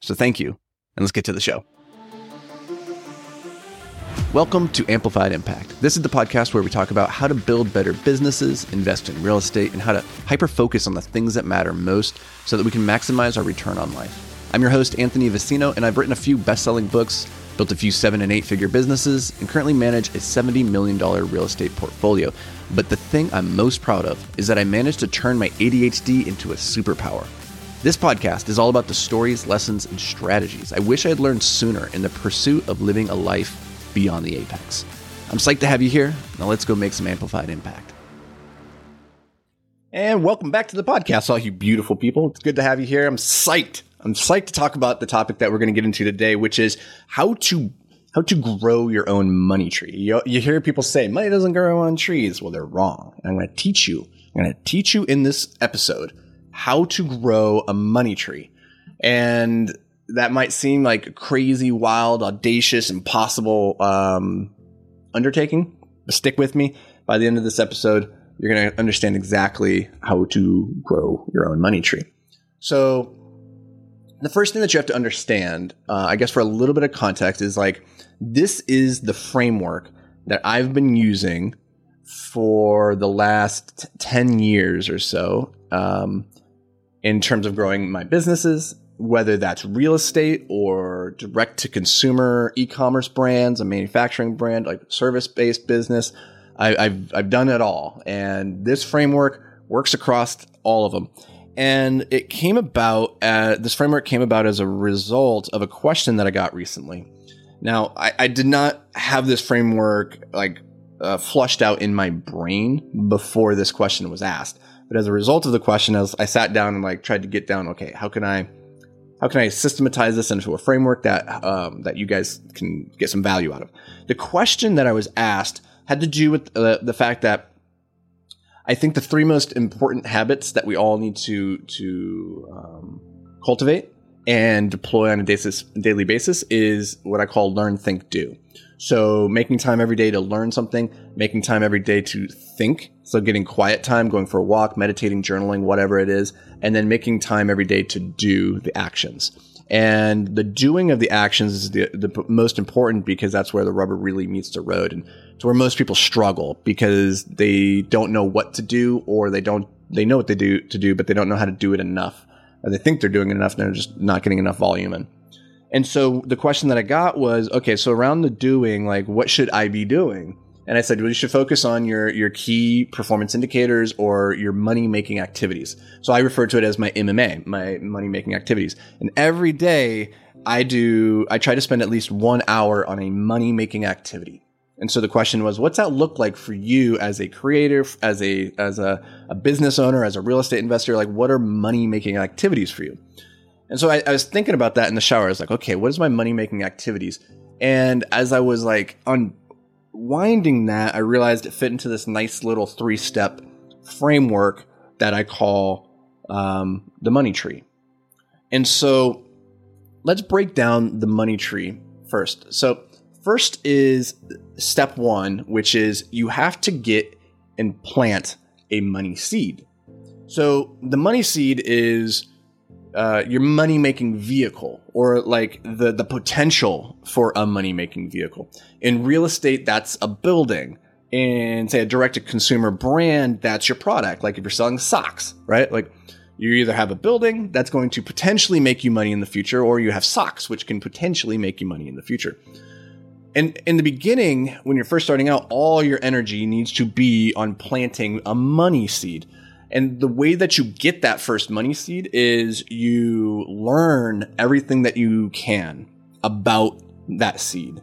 So thank you, and let's get to the show. Welcome to Amplified Impact. This is the podcast where we talk about how to build better businesses, invest in real estate, and how to hyper-focus on the things that matter most so that we can maximize our return on life. I'm your host, Anthony Vicino, and I've written a few best-selling books, built a few 7- and 8-figure businesses, and currently manage a $70 million real estate portfolio. But the thing I'm most proud of is that I managed to turn my ADHD into a superpower. This podcast is all about the stories, lessons, and strategies I wish I had learned sooner in the pursuit of living a life beyond the apex. I'm psyched to have you here. Now let's go make some amplified impact. And welcome back to the podcast, all you beautiful people. It's good to have you here. I'm psyched to talk about the topic that we're going to get into today, which is how to grow your own money tree. You hear people say, money doesn't grow on trees. Well, they're wrong. And I'm going to teach you in this episode how to grow a money tree. And that might seem like a crazy, wild, audacious, impossible undertaking. But stick with me. By the end of this episode, you're going to understand exactly how to grow your own money tree. So the first thing that you have to understand, I guess for a little bit of context, is like, this is the framework that I've been using for the last 10 years or so. In terms of growing my businesses, whether that's real estate or direct-to-consumer e-commerce brands, a manufacturing brand, like service-based business, I've done it all. And this framework works across all of them. And it came about, this framework came about as a result of a question that I got recently. Now, I did not have this framework like flushed out in my brain before this question was asked. But as a result of the question, as I sat down and like tried to get down, okay, how can I systematize this into a framework that that you guys can get some value out of? The question that I was asked had to do with the fact that I think the three most important habits that we all need to cultivate and deploy on a daily basis is what I call learn, think, do. So making time every day to learn something, making time every day to think. So getting quiet time, going for a walk, meditating, journaling, whatever it is, and then making time every day to do the actions. And the doing of the actions is the most important, because that's where the rubber really meets the road. And it's where most people struggle, because they don't know what to do, or they know what they do to do, but they don't know how to do it enough. Or they think they're doing it enough and they're just not getting enough volume in. And so the question that I got was, okay, so around the doing, like, what should I be doing? And I said, well, you should focus on your key performance indicators or your money-making activities. So I refer to it as my MMA, my money-making activities. And every day I try to spend at least 1 hour on a money-making activity. And so the question was, what's that look like for you as a creator, as a business owner, as a real estate investor? Like, what are money-making activities for you? And so I was thinking about that in the shower. I was like, okay, what is my money-making activities? And as I was like unwinding that, I realized it fit into this nice little 3-step framework that I call the money tree. And so let's break down the money tree first. So first is step one, which is you have to get and plant a money seed. So the money seed is your money-making vehicle, or like the potential for a money-making vehicle. In real estate, that's a building. In, say, a direct-to-consumer brand, that's your product. Like if you're selling socks, right? Like you either have a building that's going to potentially make you money in the future, or you have socks, which can potentially make you money in the future. And in the beginning, when you're first starting out, all your energy needs to be on planting a money seed. And the way that you get that first money seed is you learn everything that you can about that seed.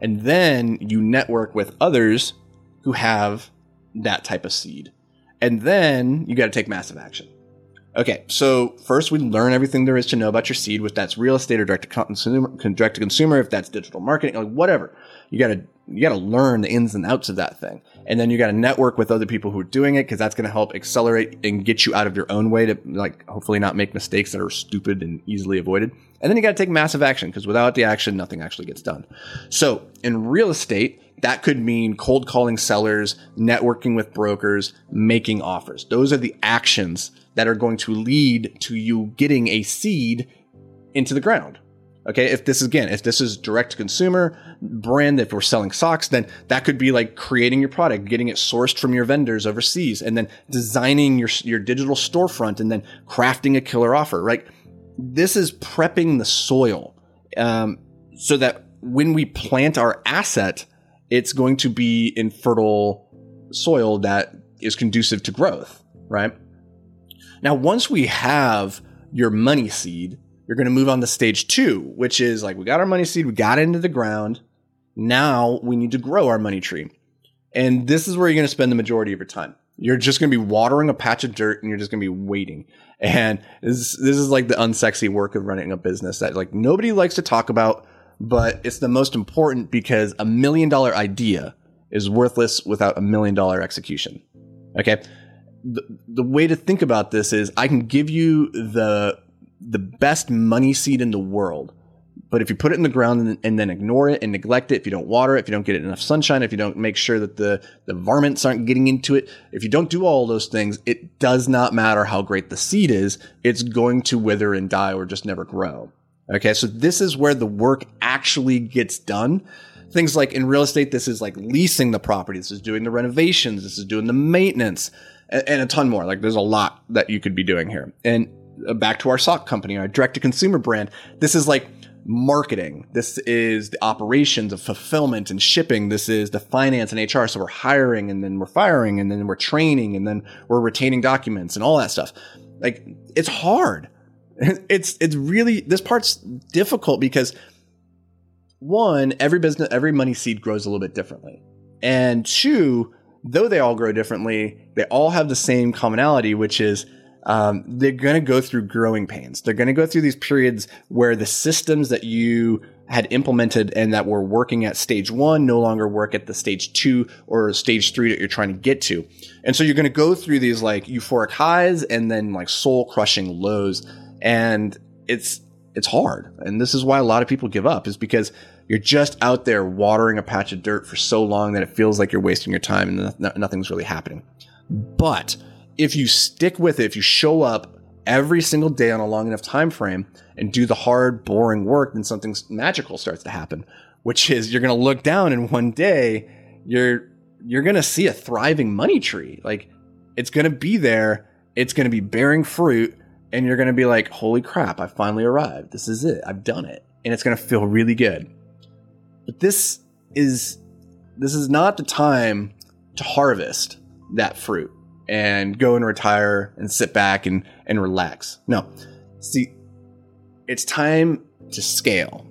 And then you network with others who have that type of seed. And then you got to take massive action. Okay, so first we learn everything there is to know about your seed, if that's real estate or direct to consumer, if that's digital marketing, like whatever. You got to learn the ins and outs of that thing. And then you got to network with other people who are doing it, because that's going to help accelerate and get you out of your own way to, like, hopefully not make mistakes that are stupid and easily avoided. And then you got to take massive action, because without the action, nothing actually gets done. So in real estate, that could mean cold calling sellers, networking with brokers, making offers. Those are the actions that are going to lead to you getting a seed into the ground. Okay, if this is direct to consumer brand, if we're selling socks, then that could be like creating your product, getting it sourced from your vendors overseas, and then designing your digital storefront, and then crafting a killer offer, right? This is prepping the soil so that when we plant our asset, it's going to be in fertile soil that is conducive to growth, right? Now, once we have your money seed, you're going to move on to stage 2, which is like, we got our money seed, we got it into the ground. Now we need to grow our money tree. And this is where you're going to spend the majority of your time. You're just going to be watering a patch of dirt, and you're just going to be waiting. And this is like the unsexy work of running a business that, like, nobody likes to talk about, but it's the most important, because $1 million idea is worthless without $1 million execution. Okay. The way to think about this is, I can give you the best money seed in the world, but if you put it in the ground and then ignore it and neglect it, if you don't water it, if you don't get it enough sunshine, if you don't make sure that the varmints aren't getting into it, if you don't do all those things, it does not matter how great the seed is. It's going to wither and die or just never grow. Okay. So this is where the work actually gets done. Things like in real estate, this is like leasing the property. This is doing the renovations. This is doing the maintenance and a ton more. Like, there's a lot that you could be doing here. And back to our sock company, our direct-to-consumer brand. This is like marketing. This is the operations of fulfillment and shipping. This is the finance and HR. So we're hiring, and then we're firing, and then we're training, and then we're retaining documents and all that stuff. Like, it's hard. It's really, this part's difficult, because one, every money seed grows a little bit differently. And two, though they all grow differently, they all have the same commonality, which is they're going to go through growing pains. They're going to go through these periods where the systems that you had implemented and that were working at stage 1 no longer work at the stage 2 or stage 3 that you're trying to get to. And so you're going to go through these like euphoric highs and then like soul crushing lows. And it's hard. And this is why a lot of people give up, is because you're just out there watering a patch of dirt for so long that it feels like you're wasting your time and nothing's really happening. But if you stick with it, if you show up every single day on a long enough time frame and do the hard, boring work, then something magical starts to happen, which is you're going to look down and one day you're going to see a thriving money tree. Like, it's going to be there. It's going to be bearing fruit, and you're going to be like, holy crap, I finally arrived. This is it. I've done it. And it's going to feel really good. But this is not the time to harvest that fruit and go and retire and sit back and relax. No. See, it's time to scale,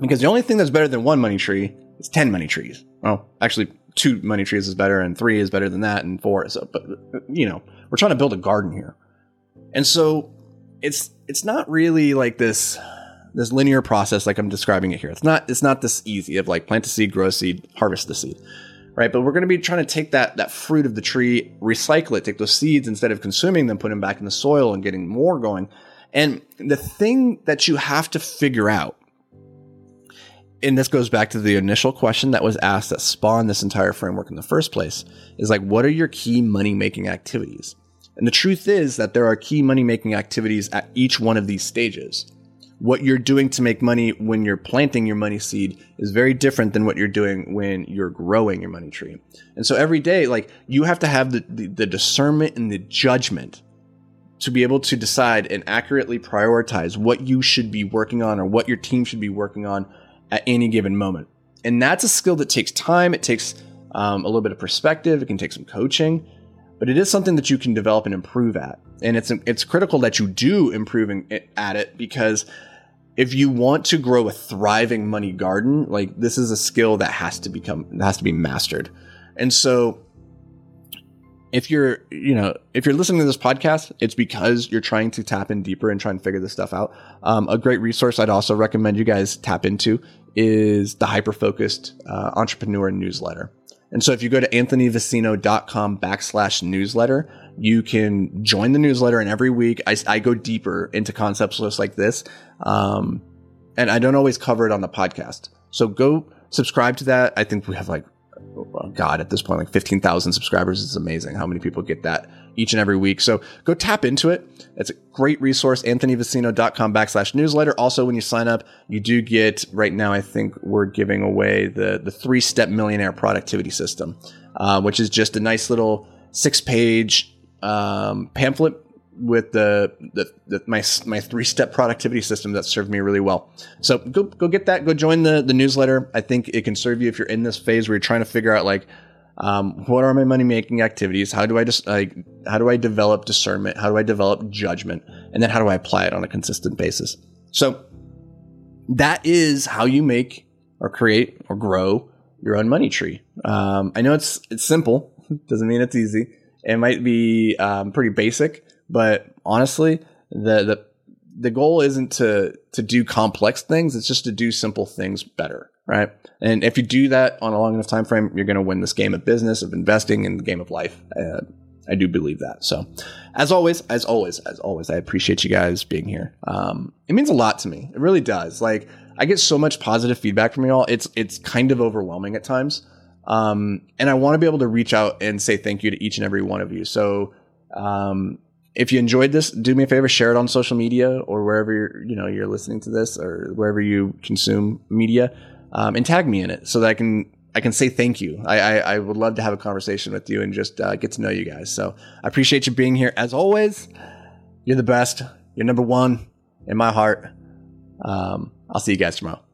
because the only thing that's better than one money tree is 10 money trees. Well, actually 2 money trees is better, and 3 is better than that, and 4 is up. But, you know, we're trying to build a garden here. And so it's not really like this linear process like I'm describing it here. It's not this easy of like plant a seed, grow a seed, harvest the seed. Right, but we're going to be trying to take that fruit of the tree, recycle it, take those seeds, instead of consuming them, put them back in the soil and getting more going. And the thing that you have to figure out, and this goes back to the initial question that was asked that spawned this entire framework in the first place, is like, what are your key money-making activities? And the truth is that there are key money-making activities at each one of these stages. What you're doing to make money when you're planting your money seed is very different than what you're doing when you're growing your money tree. And so every day, like, you have to have the discernment and the judgment to be able to decide and accurately prioritize what you should be working on or what your team should be working on at any given moment. And that's a skill that takes time. It takes a little bit of perspective. It can take some coaching. But it is something that you can develop and improve at. And it's critical that you do improving at it, because if you want to grow a thriving money garden, like, this is a skill that has to be mastered. And so If you're listening to this podcast, it's because you're trying to tap in deeper and try and figure this stuff out. A great resource I'd also recommend you guys tap into is the Hyperfocused Entrepreneur Newsletter. And so if you go to anthonyvicino.com/newsletter, you can join the newsletter. And every week I go deeper into concepts just like this. And I don't always cover it on the podcast. So go subscribe to that. I think we have at this point, 15,000 subscribers. It's amazing how many people get that each and every week. So go tap into it. It's a great resource, anthonyvicino.com/newsletter. Also, when you sign up, you do get, right now, I think we're giving away the 3-step millionaire productivity system, which is just a nice little 6-page pamphlet with my 3-step productivity system that served me really well. So go get that. Go join the newsletter. I think it can serve you if you're in this phase where you're trying to figure out what are my money making activities? How do I how do I develop discernment? How do I develop judgment? And then how do I apply it on a consistent basis? So that is how you make or create or grow your own money tree. I know it's simple. Doesn't mean it's easy. It might be pretty basic. But honestly, the goal isn't to do complex things. It's just to do simple things better, right? And if you do that on a long enough time frame, you're going to win this game of business, of investing, and the game of life. I do believe that. So as always, I appreciate you guys being here. It means a lot to me. It really does. I get so much positive feedback from you all. It's kind of overwhelming at times. And I want to be able to reach out and say thank you to each and every one of you. So, if you enjoyed this, do me a favor, share it on social media or wherever you're listening to this or wherever you consume media, and tag me in it so that I can say thank you. I would love to have a conversation with you and just get to know you guys. So I appreciate you being here. As always, you're the best. You're number one in my heart. I'll see you guys tomorrow.